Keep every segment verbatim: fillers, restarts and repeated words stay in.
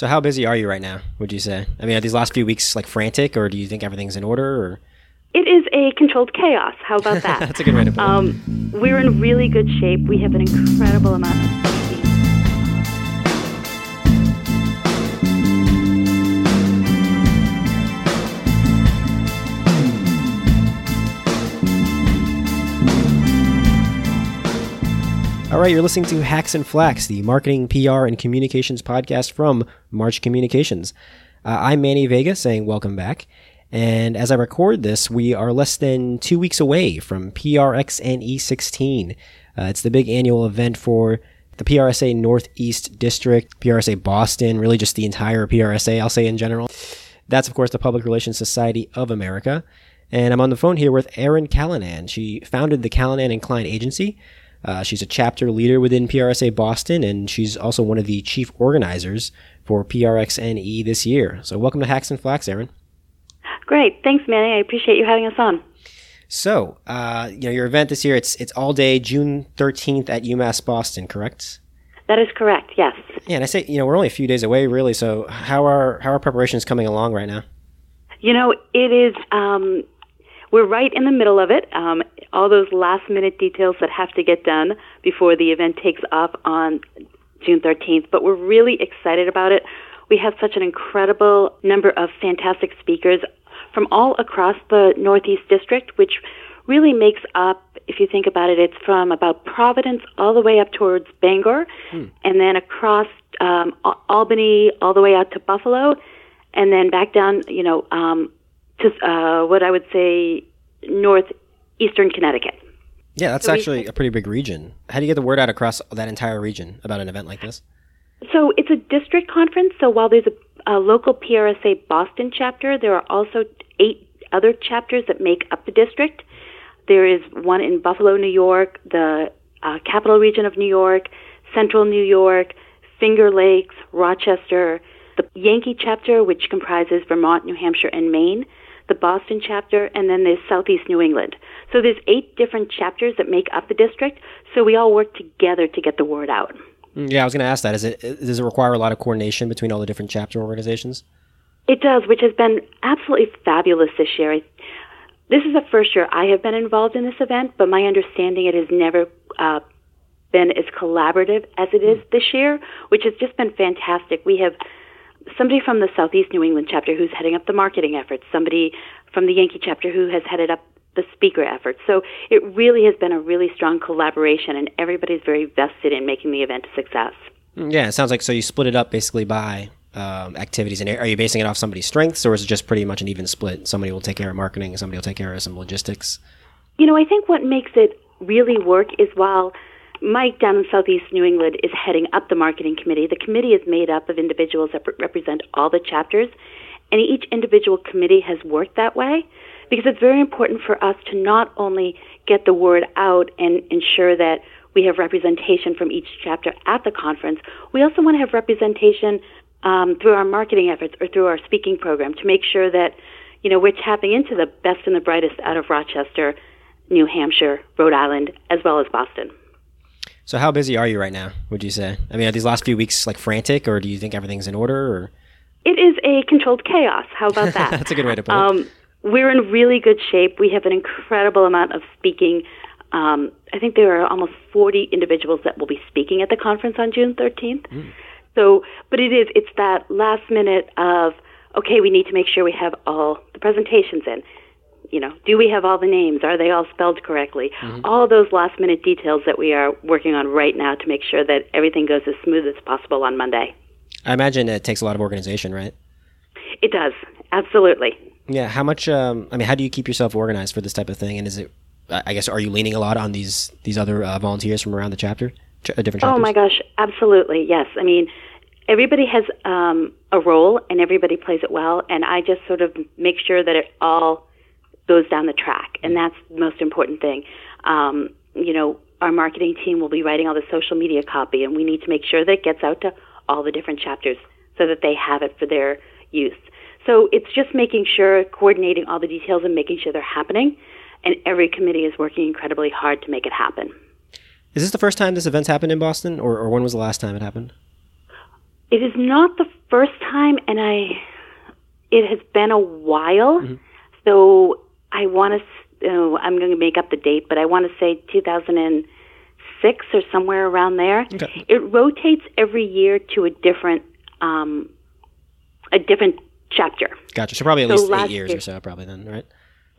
So how busy are you right now, would you say? I mean, are these last few weeks like frantic, or do you think everything's in order? Or it is a controlled chaos. How about that? That's a good way to put it. Um, we're in really good shape. We have an incredible amount of... All right, you're listening to Hacks and Flacks, the marketing, P R, and communications podcast from March Communications. Uh, I'm Manny Vega saying welcome back. And as I record this, we are less than two weeks away from P R X N E sixteen. Uh, it's the big annual event for the P R S A Northeast District, P R S A Boston, really just the entire P R S A, I'll say in general. That's, of course, the Public Relations Society of America. And I'm on the phone here with Erin Callanan. She founded the Callanan and Klein Agency. Uh, she's a chapter leader within P R S A Boston, and she's also one of the chief organizers for P R X N E this year. So welcome to Hacks and Flacks, Erin. Great. Thanks, Manny. I appreciate you having us on. So, uh, you know, your event this year, it's it's all day, June thirteenth at UMass Boston, correct? That is correct, yes. Yeah, and I say, you know, we're only a few days away, really, so how are, how are preparations coming along right now? You know, it is... Um We're right in the middle of it. Um, all those last-minute details that have to get done before the event takes off on June thirteenth. But we're really excited about it. We have such an incredible number of fantastic speakers from all across the Northeast District, which really makes up, if you think about it, it's from about Providence all the way up towards Bangor, hmm. and then across um, Al- Albany all the way out to Buffalo, and then back down, you know, um, to uh, what I would say northeastern Connecticut. Yeah, that's so actually we, a pretty big region. How do you get the word out across that entire region about an event like this? So it's a district conference, so while there's a, a local P R S A Boston chapter, there are also eight other chapters that make up the district. There is one in Buffalo, New York, the uh, capital region of New York, central New York, Finger Lakes, Rochester, the Yankee chapter, which comprises Vermont, New Hampshire, and Maine, the Boston chapter, and then there's Southeast New England. So there's eight different chapters that make up the district, so we all work together to get the word out. Yeah, I was going to ask that. Is it, does it require a lot of coordination between all the different chapter organizations? It does, which has been absolutely fabulous this year. I, this is the first year I have been involved in this event, but my understanding it has never uh, been as collaborative as it is mm. this year, which has just been fantastic. We have... somebody from the Southeast New England chapter who's heading up the marketing efforts, somebody from the Yankee chapter who has headed up the speaker efforts. So it really has been a really strong collaboration, and everybody's very vested in making the event a success. Yeah, it sounds like, so you split it up basically by um, activities. And are you basing it off somebody's strengths, or is it just pretty much an even split? Somebody will take care of marketing, somebody will take care of some logistics? You know, I think what makes it really work is while Mike down in Southeast New England is heading up the marketing committee. The committee is made up of individuals that represent all the chapters, and each individual committee has worked that way because it's very important for us to not only get the word out and ensure that we have representation from each chapter at the conference, we also want to have representation um, through our marketing efforts or through our speaking program to make sure that, you know, we're tapping into the best and the brightest out of Rochester, New Hampshire, Rhode Island, as well as Boston. So how busy are you right now, would you say? I mean, are these last few weeks like frantic, or do you think everything's in order? Or? It is a controlled chaos. How about that? That's a good way to put um, it. We're in really good shape. We have an incredible amount of speaking. Um, I think there are almost forty individuals that will be speaking at the conference on June thirteenth. Mm. So, but it is, it's that last minute of, okay, we need to make sure we have all the presentations in. You know, do we have all the names? Are they all spelled correctly? Mm-hmm. All those last-minute details that we are working on right now to make sure that everything goes as smooth as possible on Monday. I imagine it takes a lot of organization, right? It does, absolutely. Yeah, how much, um, I mean, how do you keep yourself organized for this type of thing? And is it, I guess, are you leaning a lot on these these other uh, volunteers from around the chapter, ch- different chapters? Oh, my gosh, absolutely, yes. I mean, everybody has um, a role, and everybody plays it well, and I just sort of make sure that it all goes down the track, and that's the most important thing. Um, you know, our marketing team will be writing all the social media copy, and we need to make sure that it gets out to all the different chapters so that they have it for their use. So it's just making sure, coordinating all the details and making sure they're happening, and every committee is working incredibly hard to make it happen. Is this the first time this event's happened in Boston, or, or when was the last time it happened? It is not the first time, and I, it has been a while, mm-hmm. so I want to, oh, I'm going to make up the date, but I want to say two thousand six or somewhere around there. Okay. It rotates every year to a different, um, a different chapter. Gotcha. So probably at so least eight years year, or so, probably then, right?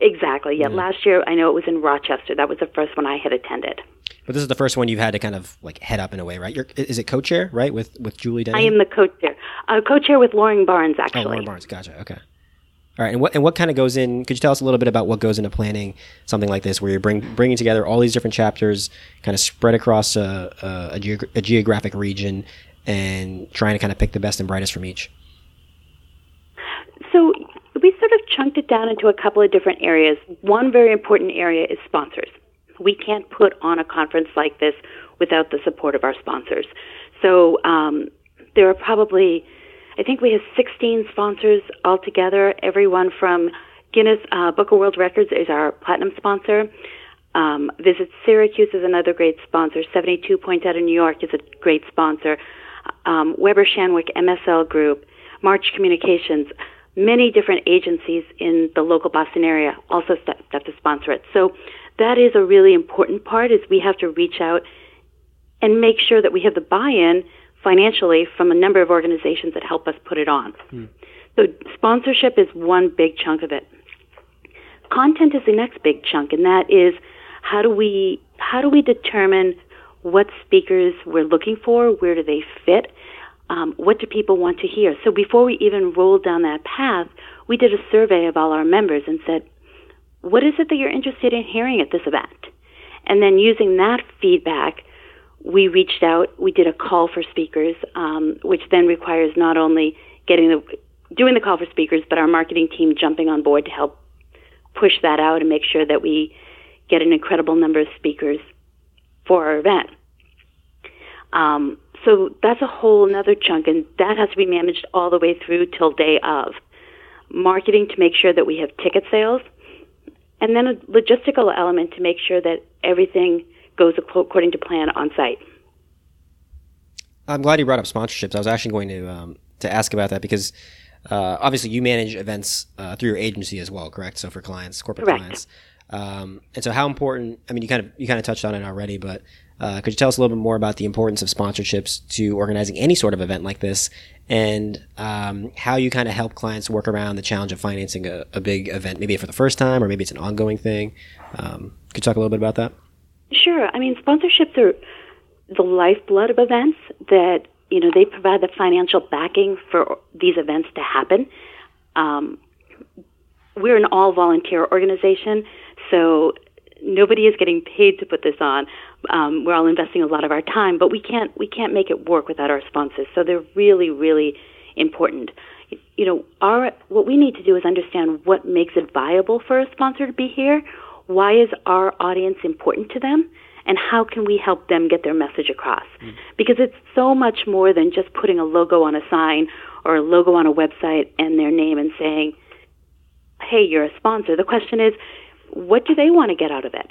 Exactly. Yeah, yeah. Last year, I know it was in Rochester. That was the first one I had attended. But this is the first one you've had to kind of like head up in a way, right? You're, is it co-chair, right, with with Julie Denny? I am the co-chair. Uh, co-chair with Lauren Barnes, actually. Oh, Lauren Barnes. Gotcha. Okay. All right. And what and what kind of goes in? Could you tell us a little bit about what goes into planning something like this, where you're bring, bringing together all these different chapters, kind of spread across a, a, a, geog- a geographic region, and trying to kind of pick the best and brightest from each? So we sort of chunked it down into a couple of different areas. One very important area is sponsors. We can't put on a conference like this without the support of our sponsors. So um, there are probably, I think we have sixteen sponsors altogether. Everyone from Guinness uh, Book of World Records is our platinum sponsor. Um, Visit Syracuse is another great sponsor. seventy-two Point Out in New York is a great sponsor. Um, Weber Shanwick M S L Group, March Communications, many different agencies in the local Boston area also stepped up to sponsor it. So that is a really important part, is we have to reach out and make sure that we have the buy-in financially from a number of organizations that help us put it on. Mm. So sponsorship is one big chunk of it. Content is the next big chunk, and that is how do we how do we determine what speakers we're looking for, where do they fit, Um, what do people want to hear? So before we even rolled down that path, we did a survey of all our members and said, what is it that you're interested in hearing at this event? And then using that feedback, we reached out, we did a call for speakers, um, which then requires not only getting the, doing the call for speakers, but our marketing team jumping on board to help push that out and make sure that we get an incredible number of speakers for our event. Um, So that's a whole another chunk, and that has to be managed all the way through till day of. Marketing to make sure that we have ticket sales, and then a logistical element to make sure that everything goes according to plan on site. I'm glad you brought up sponsorships. I was actually going to um, to ask about that because uh, obviously you manage events uh, through your agency as well, correct? So for clients, corporate correct. clients. Um, and so how important, I mean, you kind of you kind of touched on it already, but uh, could you tell us a little bit more about the importance of sponsorships to organizing any sort of event like this, and um, how you kind of help clients work around the challenge of financing a, a big event, maybe for the first time, or maybe it's an ongoing thing? Um, could you talk a little bit about that? Sure. I mean, sponsorships are the lifeblood of events. That, you know, they provide the financial backing for these events to happen. Um, we're an all-volunteer organization, so nobody is getting paid to put this on. Um, we're all investing a lot of our time, but we can't we can't make it work without our sponsors. So they're really, really important. You know, our what we need to do is understand what makes it viable for a sponsor to be here, why is our audience important to them, and how can we help them get their message across? Mm. Because it's so much more than just putting a logo on a sign or a logo on a website and their name and saying, hey, you're a sponsor. The question is, what do they want to get out of it?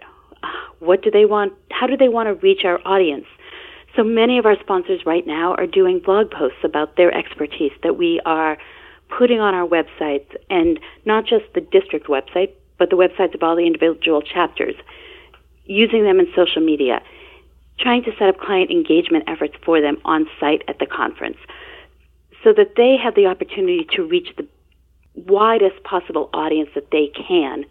What do they want? How do they want to reach our audience? So many of our sponsors right now are doing blog posts about their expertise that we are putting on our websites, and not just the district website, but the websites of all the individual chapters, using them in social media, trying to set up client engagement efforts for them on site at the conference so that they have the opportunity to reach the widest possible audience that they can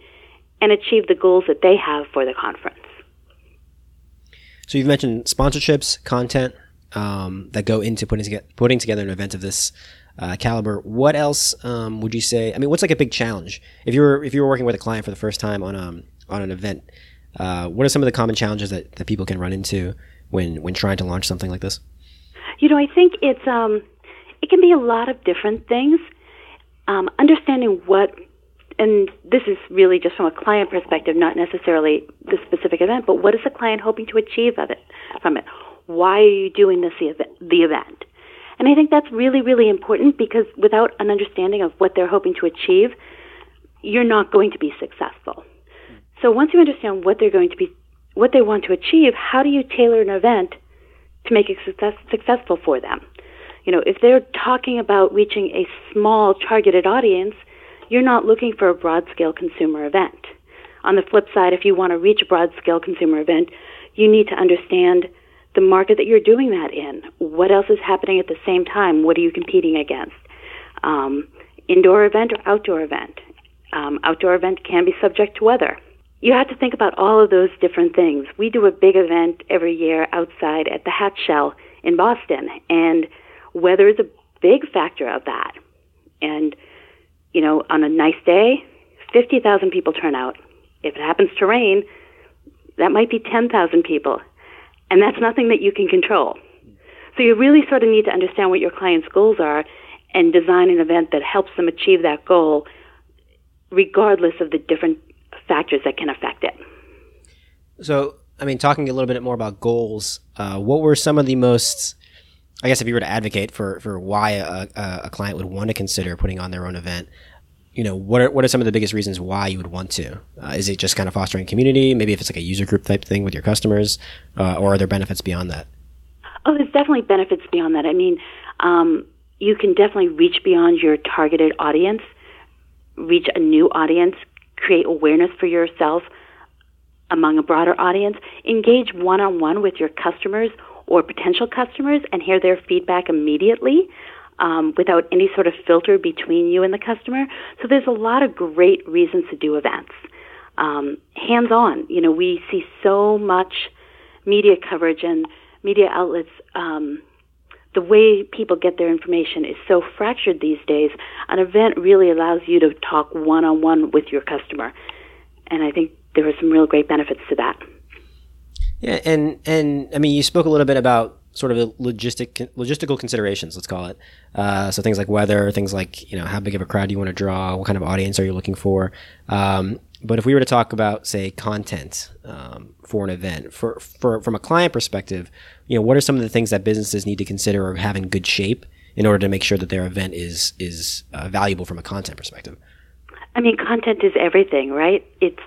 and achieve the goals that they have for the conference. So you've mentioned sponsorships, content um, that go into putting together, putting together an event of this uh, caliber. What else um, would you say? I mean, what's like a big challenge? If you were if you were working with a client for the first time on um on an event, uh, what are some of the common challenges that, that people can run into when when trying to launch something like this? You know, I think it's um it can be a lot of different things. Um, understanding what. And this is really just from a client perspective, not necessarily the specific event, but what is the client hoping to achieve of it, from it? Why are you doing this the event? And I think that's really, really important, because without an understanding of what they're hoping to achieve, you're not going to be successful. So once you understand what they're going to be, what they want to achieve, how do you tailor an event to make it success, successful for them? You know, if they're talking about reaching a small targeted audience, you're not looking for a broad-scale consumer event. On the flip side, if you want to reach a broad-scale consumer event, you need to understand the market that you're doing that in. What else is happening at the same time? What are you competing against? Um, indoor event or outdoor event? Um, outdoor event can be subject to weather. You have to think about all of those different things. We do a big event every year outside at the Hat Shell in Boston, and weather is a big factor of that. And, you know, on a nice day, fifty thousand people turn out. If it happens to rain, that might be ten thousand people. And that's nothing that you can control. So you really sort of need to understand what your client's goals are and design an event that helps them achieve that goal, regardless of the different factors that can affect it. So, I mean, talking a little bit more about goals, uh, what were some of the most, I guess if you were to advocate for, for why a, a client would want to consider putting on their own event, you know, what are what are some of the biggest reasons why you would want to? Uh, is it just kind of fostering community? Maybe if it's like a user group type thing with your customers, uh, or are there benefits beyond that? Oh, there's definitely benefits beyond that. I mean, um, you can definitely reach beyond your targeted audience, reach a new audience, create awareness for yourself among a broader audience, engage one-on-one with your customers or potential customers and hear their feedback immediately. Um, without any sort of filter between you and the customer. So there's a lot of great reasons to do events. Um, hands-on, you know, we see so much media coverage and media outlets. Um, the way people get their information is so fractured these days. An event really allows you to talk one-on-one with your customer. And I think there are some real great benefits to that. Yeah, and, and I mean, you spoke a little bit about sort of logistic logistical considerations, let's call it. Uh, so things like weather, things like, you know, how big of a crowd do you want to draw? What kind of audience are you looking for? Um, but if we were to talk about, say, content um, for an event, for, for from a client perspective, you know, what are some of the things that businesses need to consider or have in good shape in order to make sure that their event is, is uh, valuable from a content perspective? I mean, content is everything, right? It's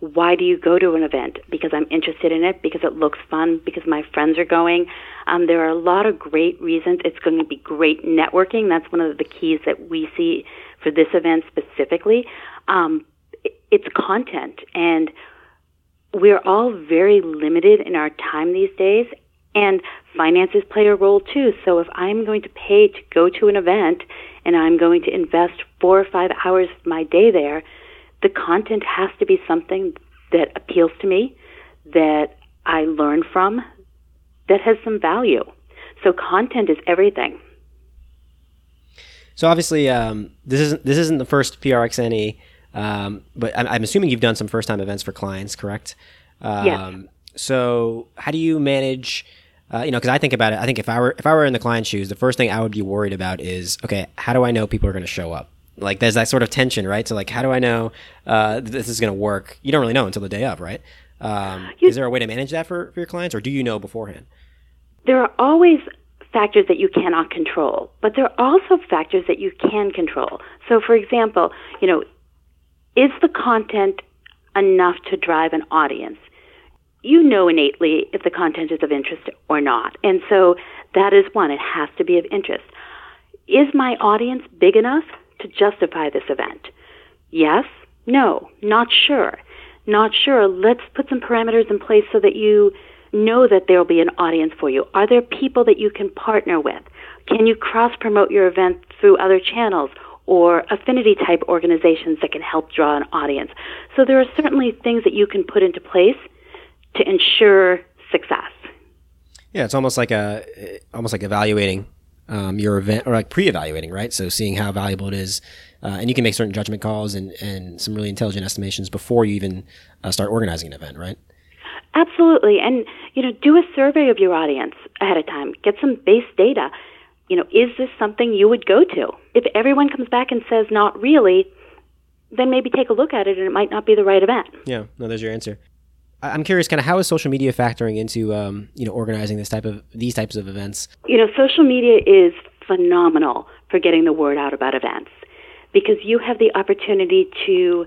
why do you go to an event? Because I'm interested in it, because it looks fun, because my friends are going. Um, there are a lot of great reasons. It's going to be great networking. That's one of the keys that we see for this event specifically. Um, it's content, and we're all very limited in our time these days, and finances play a role too. So if I'm going to pay to go to an event and I'm going to invest four or five hours of my day there, the content has to be something that appeals to me, that I learn from, that has some value. So content is everything. So obviously, um, this isn't this isn't the first P R X N E, um, but I'm, I'm assuming you've done some first-time events for clients, correct? Um, yes. So how do you manage? Uh, you know, because I think about it, I think if I were if I were in the client's shoes, the first thing I would be worried about is, okay, how do I know people are going to show up? Like there's that sort of tension, right? So like, how do I know uh, this is going to work? You don't really know until the day of, right? Um, you, is there a way to manage that for, for your clients, or do you know beforehand? There are always factors that you cannot control, but there are also factors that you can control. So for example, you know, is the content enough to drive an audience? You know innately if the content is of interest or not. And so that is one. It has to be of interest. Is my audience big enough to justify this event? Yes? No? Not sure? Not sure. Let's put some parameters in place so that you know that there will be an audience for you. Are there people that you can partner with? Can you cross-promote your event through other channels or affinity-type organizations that can help draw an audience? So there are certainly things that you can put into place to ensure success. Yeah, it's almost like a, almost like evaluating Um, your event, or like pre-evaluating, right? So seeing how valuable it is, uh, and you can make certain judgment calls and, and some really intelligent estimations before you even uh, start organizing an event, right? Absolutely. And, you know, do a survey of your audience ahead of time. Get some base data. You know, is this something you would go to? If everyone comes back and says not really, then maybe take a look at it and it might not be the right event. Yeah, no, there's your answer. I'm curious, kind of, how is social media factoring into, um, you know, organizing this type of these types of events? You know, social media is phenomenal for getting the word out about events because you have the opportunity to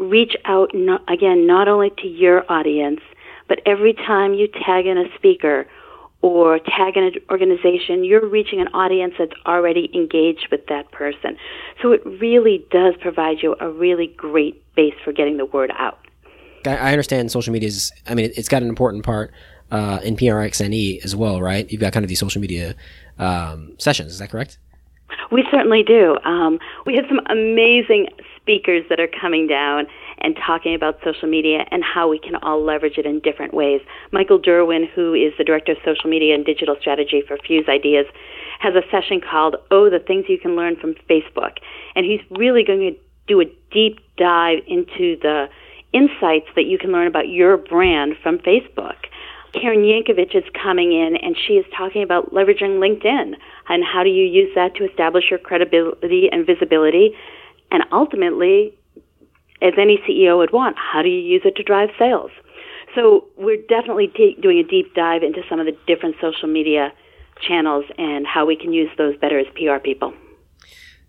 reach out, not, again, not only to your audience, but every time you tag in a speaker or tag an organization, you're reaching an audience that's already engaged with that person. So it really does provide you a really great base for getting the word out. I understand social media is, I mean, it's got an important part uh, in P R X N E as well, right? You've got kind of these social media um, sessions, is that correct? We certainly do. Um, we have some amazing speakers that are coming down and talking about social media and how we can all leverage it in different ways. Michael Derwin, who is the Director of Social Media and Digital Strategy for Fuse Ideas, has a session called, Oh, the Things You Can Learn from Facebook. And he's really going to do a deep dive into the insights that you can learn about your brand from Facebook. Karen Yankovich is coming in, and she is talking about leveraging LinkedIn and how do you use that to establish your credibility and visibility, and ultimately, as any C E O would want, how do you use it to drive sales? So we're definitely t- doing a deep dive into some of the different social media channels and how we can use those better as P R people.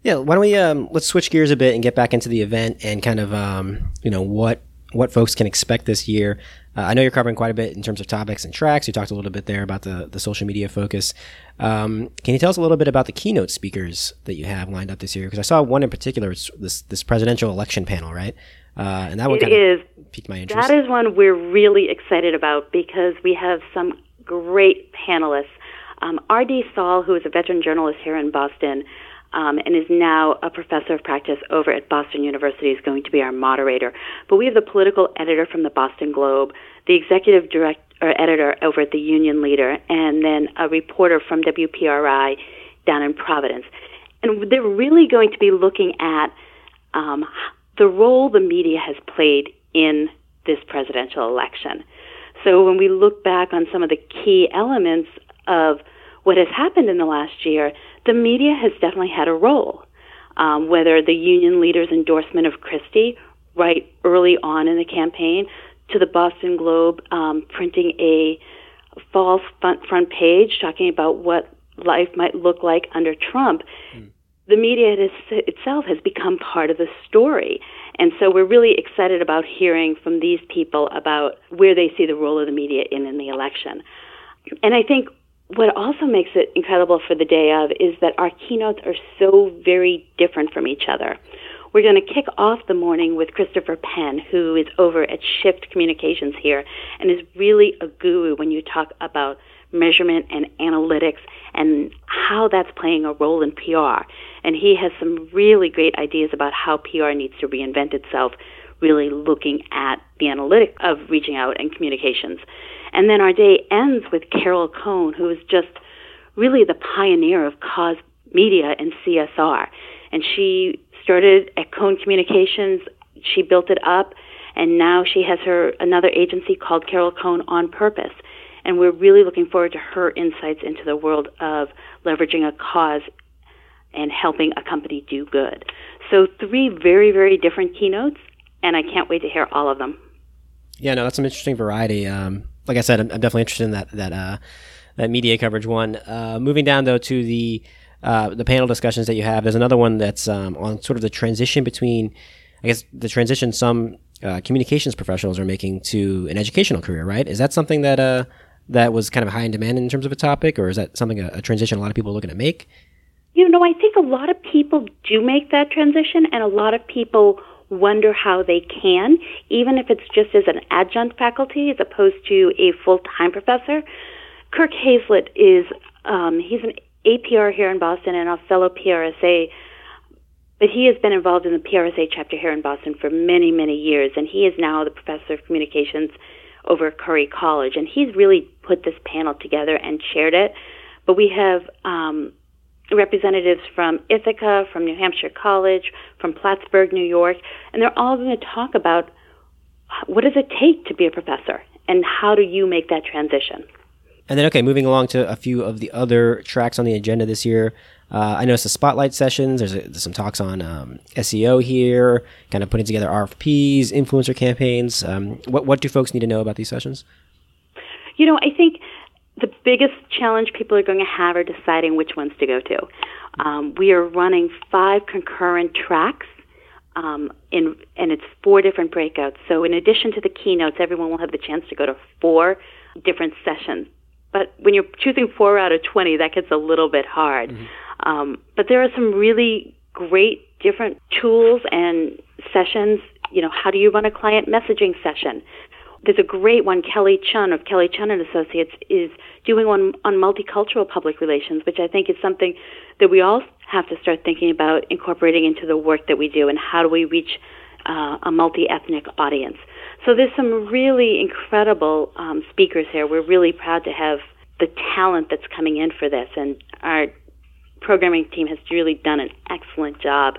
Yeah, why don't we um, let's switch gears a bit and get back into the event and kind of um, you know what what folks can expect this year. Uh, I know you're covering quite a bit in terms of topics and tracks. You talked a little bit there about the the social media focus. Um, can you tell us a little bit about the keynote speakers that you have lined up this year? Because I saw one in particular, it's this this presidential election panel, right? Uh, and that one kind of piqued my interest. That is one we're really excited about because we have some great panelists. Um, R D Saul, who is a veteran journalist here in Boston, Um, and is now a professor of practice over at Boston University, is going to be our moderator. But we have the political editor from the Boston Globe, the executive director or editor over at the Union Leader, and then a reporter from W P R I down in Providence. And they're really going to be looking at um, the role the media has played in this presidential election. So when we look back on some of the key elements of what has happened in the last year, the media has definitely had a role, um, whether the Union Leader's endorsement of Christie right early on in the campaign to the Boston Globe um, printing a false front, front page talking about what life might look like under Trump. Mm. The media is, itself has become part of the story. And so we're really excited about hearing from these people about where they see the role of the media in, in the election. And I think what also makes it incredible for the day of is that our keynotes are so very different from each other. We're going to kick off the morning with Christopher Penn, who is over at Shift Communications here and is really a guru when you talk about measurement and analytics and how that's playing a role in P R. And he has some really great ideas about how P R needs to reinvent itself, really looking at the analytics of reaching out and communications. And then our day ends with Carol Cone, who is just really the pioneer of cause media and C S R. And she started at Cone Communications, she built it up, and now she has her another agency called Carol Cone on Purpose. And we're really looking forward to her insights into the world of leveraging a cause and helping a company do good. So three very, very different keynotes, and I can't wait to hear all of them. Yeah, no, that's some interesting variety. Um, like I said, I'm, I'm definitely interested in that that uh, that media coverage one. Uh, moving down though to the uh, the panel discussions that you have, there's another one that's um, on sort of the transition between, I guess, the transition some uh, communications professionals are making to an educational career. Right? Is that something that uh, that was kind of high in demand in terms of a topic, or is that something a, a transition a lot of people are looking to make? You know, I think a lot of people do make that transition, and a lot of people wonder how they can, even if it's just as an adjunct faculty as opposed to a full-time professor. Kirk Hazlett is, um, he's an A P R here in Boston and a fellow P R S A, but he has been involved in the P R S A chapter here in Boston for many, many years, and he is now the professor of communications over at Curry College, and he's really put this panel together and chaired it. But we have um, representatives from Ithaca, from New Hampshire College, from Plattsburgh, New York, and they're all going to talk about what does it take to be a professor and how do you make that transition. And then, okay, moving along to a few of the other tracks on the agenda this year. Uh, I noticed the spotlight sessions. There's, a, there's some talks on um, S E O here, kind of putting together R F Ps, influencer campaigns. Um, what, what do folks need to know about these sessions? You know, I think the biggest challenge people are going to have are deciding which ones to go to. Um, we are running five concurrent tracks, um, in, and it's four different breakouts. So in addition to the keynotes, everyone will have the chance to go to four different sessions But when you're choosing four out of twenty, that gets a little bit hard. Mm-hmm. Um, but there are some really great different tools and sessions. You know, how do you run a client messaging session? There's a great one, Kelly Chun of Kelly Chun and Associates is doing one on multicultural public relations, which I think is something that we all have to start thinking about incorporating into the work that we do, and how do we reach uh, a multi-ethnic audience. So there's some really incredible um, speakers here. We're really proud to have the talent that's coming in for this, and our programming team has really done an excellent job.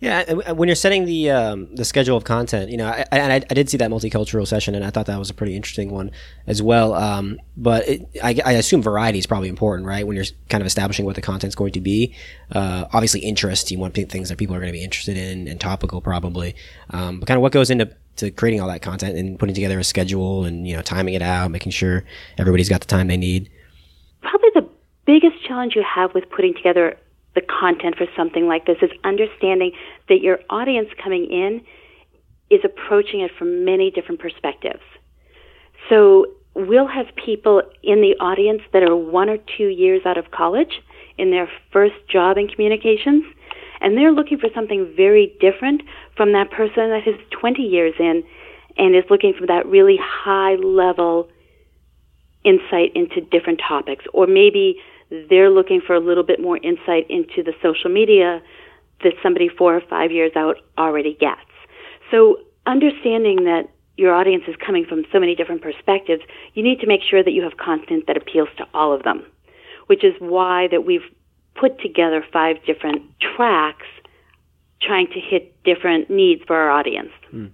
Yeah, when you're setting the um, the schedule of content, you know, I, I, I did see that multicultural session, and I thought that was a pretty interesting one as well. Um, but it, I, I assume variety is probably important, right? When you're kind of establishing what the content's going to be, uh, obviously interest. You want things that people are going to be interested in, and topical probably. Um, but kind of what goes into to creating all that content and putting together a schedule, and you know, timing it out, making sure everybody's got the time they need. Probably the biggest challenge you have with putting together the content for something like this is understanding that your audience coming in is approaching it from many different perspectives. So we'll have people in the audience that are one or two years out of college in their first job in communications, and they're looking for something very different from that person that is twenty years in and is looking for that really high-level insight into different topics, or maybe they're looking for a little bit more insight into the social media that somebody four or five years out already gets. So understanding that your audience is coming from so many different perspectives, you need to make sure that you have content that appeals to all of them, which is why that we've put together five different tracks trying to hit different needs for our audience. Mm.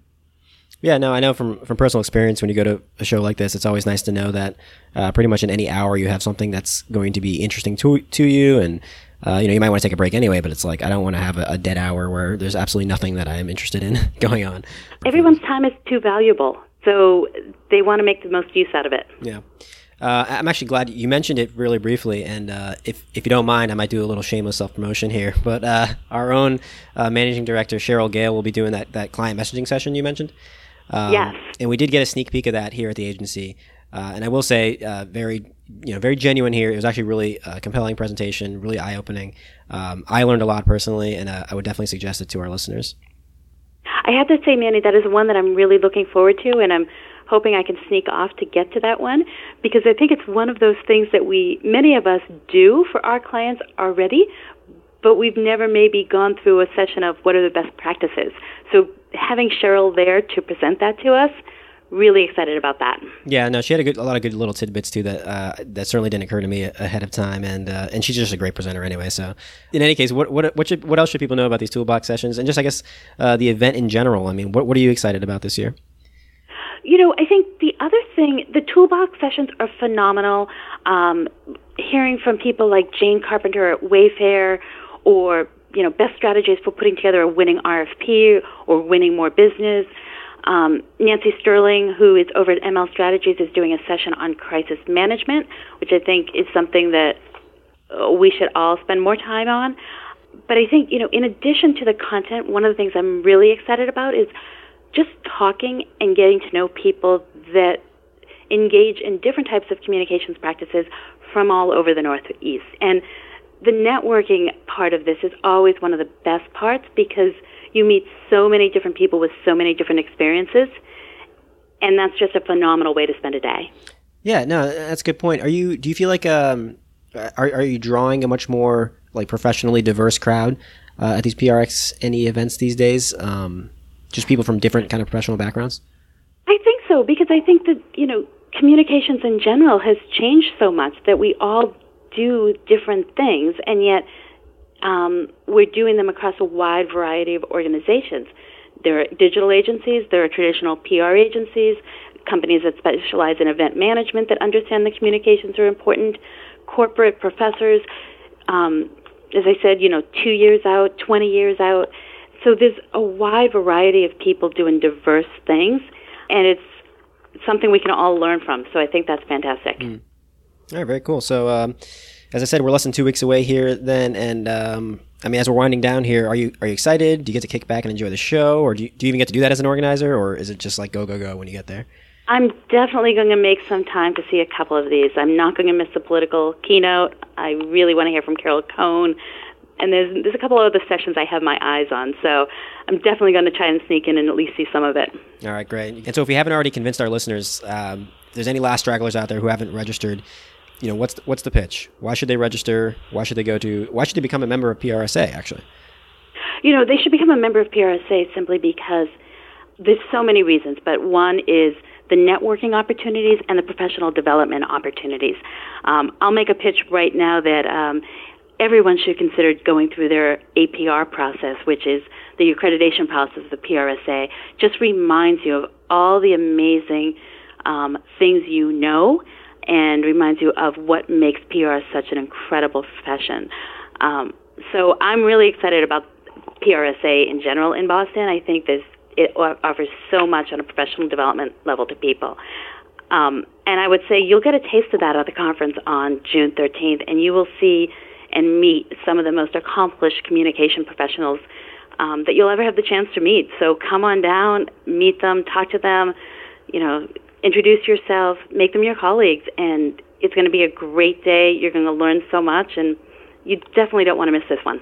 Yeah, no, I know from, from personal experience, when you go to a show like this, it's always nice to know that uh, pretty much in any hour you have something that's going to be interesting to to you, and uh, you know, you might want to take a break anyway, but it's like, I don't want to have a, a dead hour where there's absolutely nothing that I am interested in going on. Everyone's time is too valuable, so they want to make the most use out of it. Yeah. Uh, I'm actually glad you mentioned it really briefly, and uh, if if you don't mind, I might do a little shameless self-promotion here, but uh, our own uh, managing director, Cheryl Gale, will be doing that, that client messaging session you mentioned. Um, yes. And we did get a sneak peek of that here at the agency. Uh, and I will say, uh, very, you know, very genuine here. It was actually really a compelling presentation, really eye-opening. Um, I learned a lot personally, and uh, I would definitely suggest it to our listeners. I have to say, Manny, that is one that I'm really looking forward to, and I'm hoping I can sneak off to get to that one, because I think it's one of those things that we, many of us do for our clients already, but we've never maybe gone through a session of what are the best practices. So having Cheryl there to present that to us, really excited about that. Yeah, no, she had a, good, a lot of good little tidbits too that uh, that certainly didn't occur to me ahead of time, and uh, and she's just a great presenter anyway. So in any case, what what what, should, what else should people know about these toolbox sessions, and just I guess uh, the event in general? I mean, what what are you excited about this year? You know, I think the other thing, the toolbox sessions are phenomenal. Um, hearing from people like Jane Carpenter at Wayfair, or you know, best strategies for putting together a winning R F P or winning more business. Um, Nancy Sterling, who is over at M L Strategies, is doing a session on crisis management, which I think is something that we should all spend more time on. But I think, you know, in addition to the content, one of the things I'm really excited about is just talking and getting to know people that engage in different types of communications practices from all over the Northeast. And the networking part of this is always one of the best parts, because you meet so many different people with so many different experiences, and that's just a phenomenal way to spend a day. Yeah, no, that's a good point. Are you? Do you feel like um, are are you drawing a much more like professionally diverse crowd uh, at these P R X N E events these days? Um, just people from different kind of professional backgrounds? I think so, because I think that you know communications in general has changed so much that we all do different things, and yet um, we're doing them across a wide variety of organizations. There are digital agencies, there are traditional P R agencies, companies that specialize in event management that understand that communications are important, corporate professors, um, as I said, you know, two years out, twenty years out. So there's a wide variety of people doing diverse things, and it's something we can all learn from. So I think that's fantastic. Mm. All right, very cool. So, um, as I said, we're less than two weeks away here then, and um, I mean, as we're winding down here, are you are you excited? Do you get to kick back and enjoy the show, or do you, do you even get to do that as an organizer, or is it just like go, go, go when you get there? I'm definitely going to make some time to see a couple of these. I'm not going to miss the political keynote. I really want to hear from Carol Cone. And there's, there's a couple of other sessions I have my eyes on. So I'm definitely going to try and sneak in and at least see some of it. All right, great. And so if we haven't already convinced our listeners, um, if there's any last stragglers out there who haven't registered, you know, what's the, what's the pitch? Why should they register? Why should they go to, why should they become a member of P R S A, actually? You know, they should become a member of P R S A simply because there's so many reasons, but one is the networking opportunities and the professional development opportunities. Um, I'll make a pitch right now that um, everyone should consider going through their A P R process, which is the accreditation process of the P R S A. Just reminds you of all the amazing um, things you know and reminds you of what makes P R such an incredible profession. Um, so I'm really excited about P R S A in general in Boston. I think there's it offers so much on a professional development level to people. Um, and I would say you'll get a taste of that at the conference on June thirteenth, and you will see and meet some of the most accomplished communication professionals um, that you'll ever have the chance to meet. So come on down, meet them, talk to them, you know, introduce yourself, make them your colleagues, and it's going to be a great day. You're going to learn so much, and you definitely don't want to miss this one.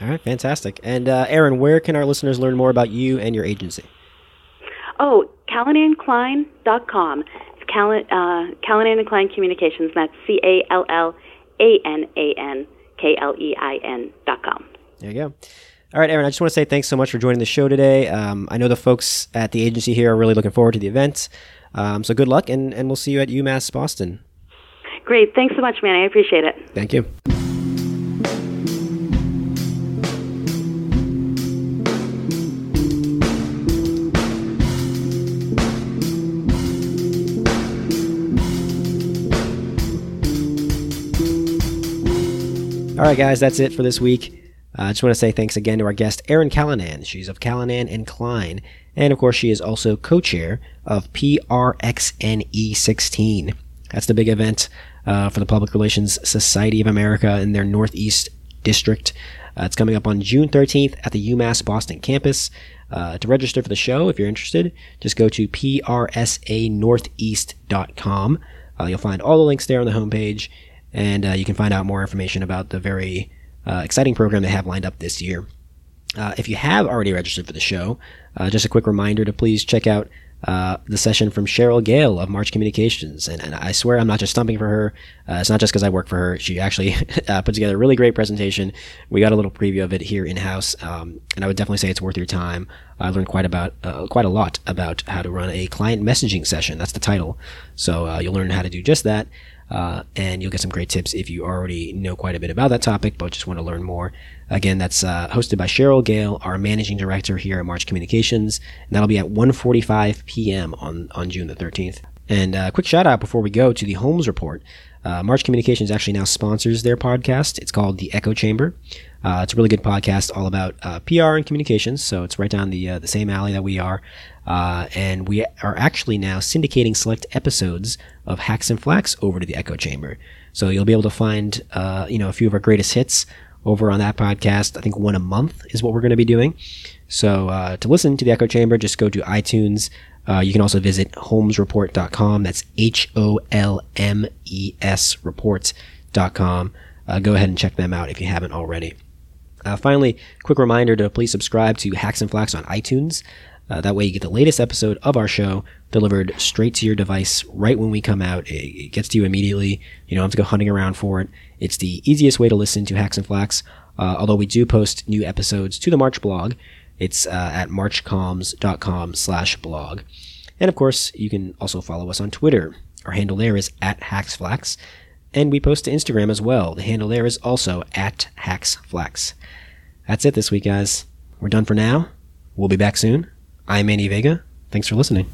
All right, fantastic. And uh, Erin, where can our listeners learn more about you and your agency? Oh, Callanan and Klein dot com. It's Callan, uh, Callanan and Klein Communications. That's C A L L A N A N K L E I N dot com. There you go. All right, Erin, I just want to say thanks so much for joining the show today. Um, I know the folks at the agency here are really looking forward to the event. Um, so good luck, and, and we'll see you at UMass Boston. Great. Thanks so much, man. I appreciate it. Thank you. All right, guys, that's it for this week. Uh, I just want to say thanks again to our guest, Erin Callanan. She's of Callanan and Klein. And, of course, she is also co-chair of P R X N E sixteen. That's the big event uh, for the Public Relations Society of America in their Northeast District. Uh, it's coming up on June thirteenth at the UMass Boston campus. Uh, to register for the show, if you're interested, just go to P R S A northeast dot com. Uh, you'll find all the links there on the homepage. And uh, you can find out more information about the very uh, exciting program they have lined up this year. Uh, if you have already registered for the show, uh, just a quick reminder to please check out uh, the session from Cheryl Gale of March Communications. And, and I swear I'm not just stumping for her. Uh, it's not just because I work for her. She actually uh, put together a really great presentation. We got a little preview of it here in-house, um, and I would definitely say it's worth your time. I learned quite about uh, quite a lot about how to run a client messaging session. That's the title. So uh, you'll learn how to do just that. Uh, and you'll get some great tips if you already know quite a bit about that topic, but just want to learn more. Again, that's uh, hosted by Cheryl Gale, our managing director here at March Communications, and that'll be at one forty-five p.m. on, on June the thirteenth. And a uh, quick shout out before we go to the Holmes Report. Uh, March Communications actually now sponsors their podcast. It's called The Echo Chamber. Uh, it's a really good podcast all about uh, P R and communications, so it's right down the uh, the same alley that we are. Uh, and we are actually now syndicating select episodes of Hacks and Flacks over to The Echo Chamber. So you'll be able to find uh, you know, a few of our greatest hits over on that podcast. I think one a month is what we're going to be doing. So uh, to listen to The Echo Chamber, just go to iTunes. Uh, you can also visit holmes report dot com. That's H O L M E S reports dot com. Uh, go ahead and check them out if you haven't already. Uh, finally, quick reminder to please subscribe to Hacks and Flacks on iTunes. Uh, that way you get the latest episode of our show delivered straight to your device right when we come out. It, it gets to you immediately. You don't have to go hunting around for it. It's the easiest way to listen to Hacks and Flacks, uh, although we do post new episodes to the March blog. It's uh, at march comms dot com slash blog. And, of course, you can also follow us on Twitter. Our handle there is at HacksFlacks. And we post to Instagram as well. The handle there is also at HacksFlacks. That's it this week, guys. We're done for now. We'll be back soon. I'm Manny Vega. Thanks for listening.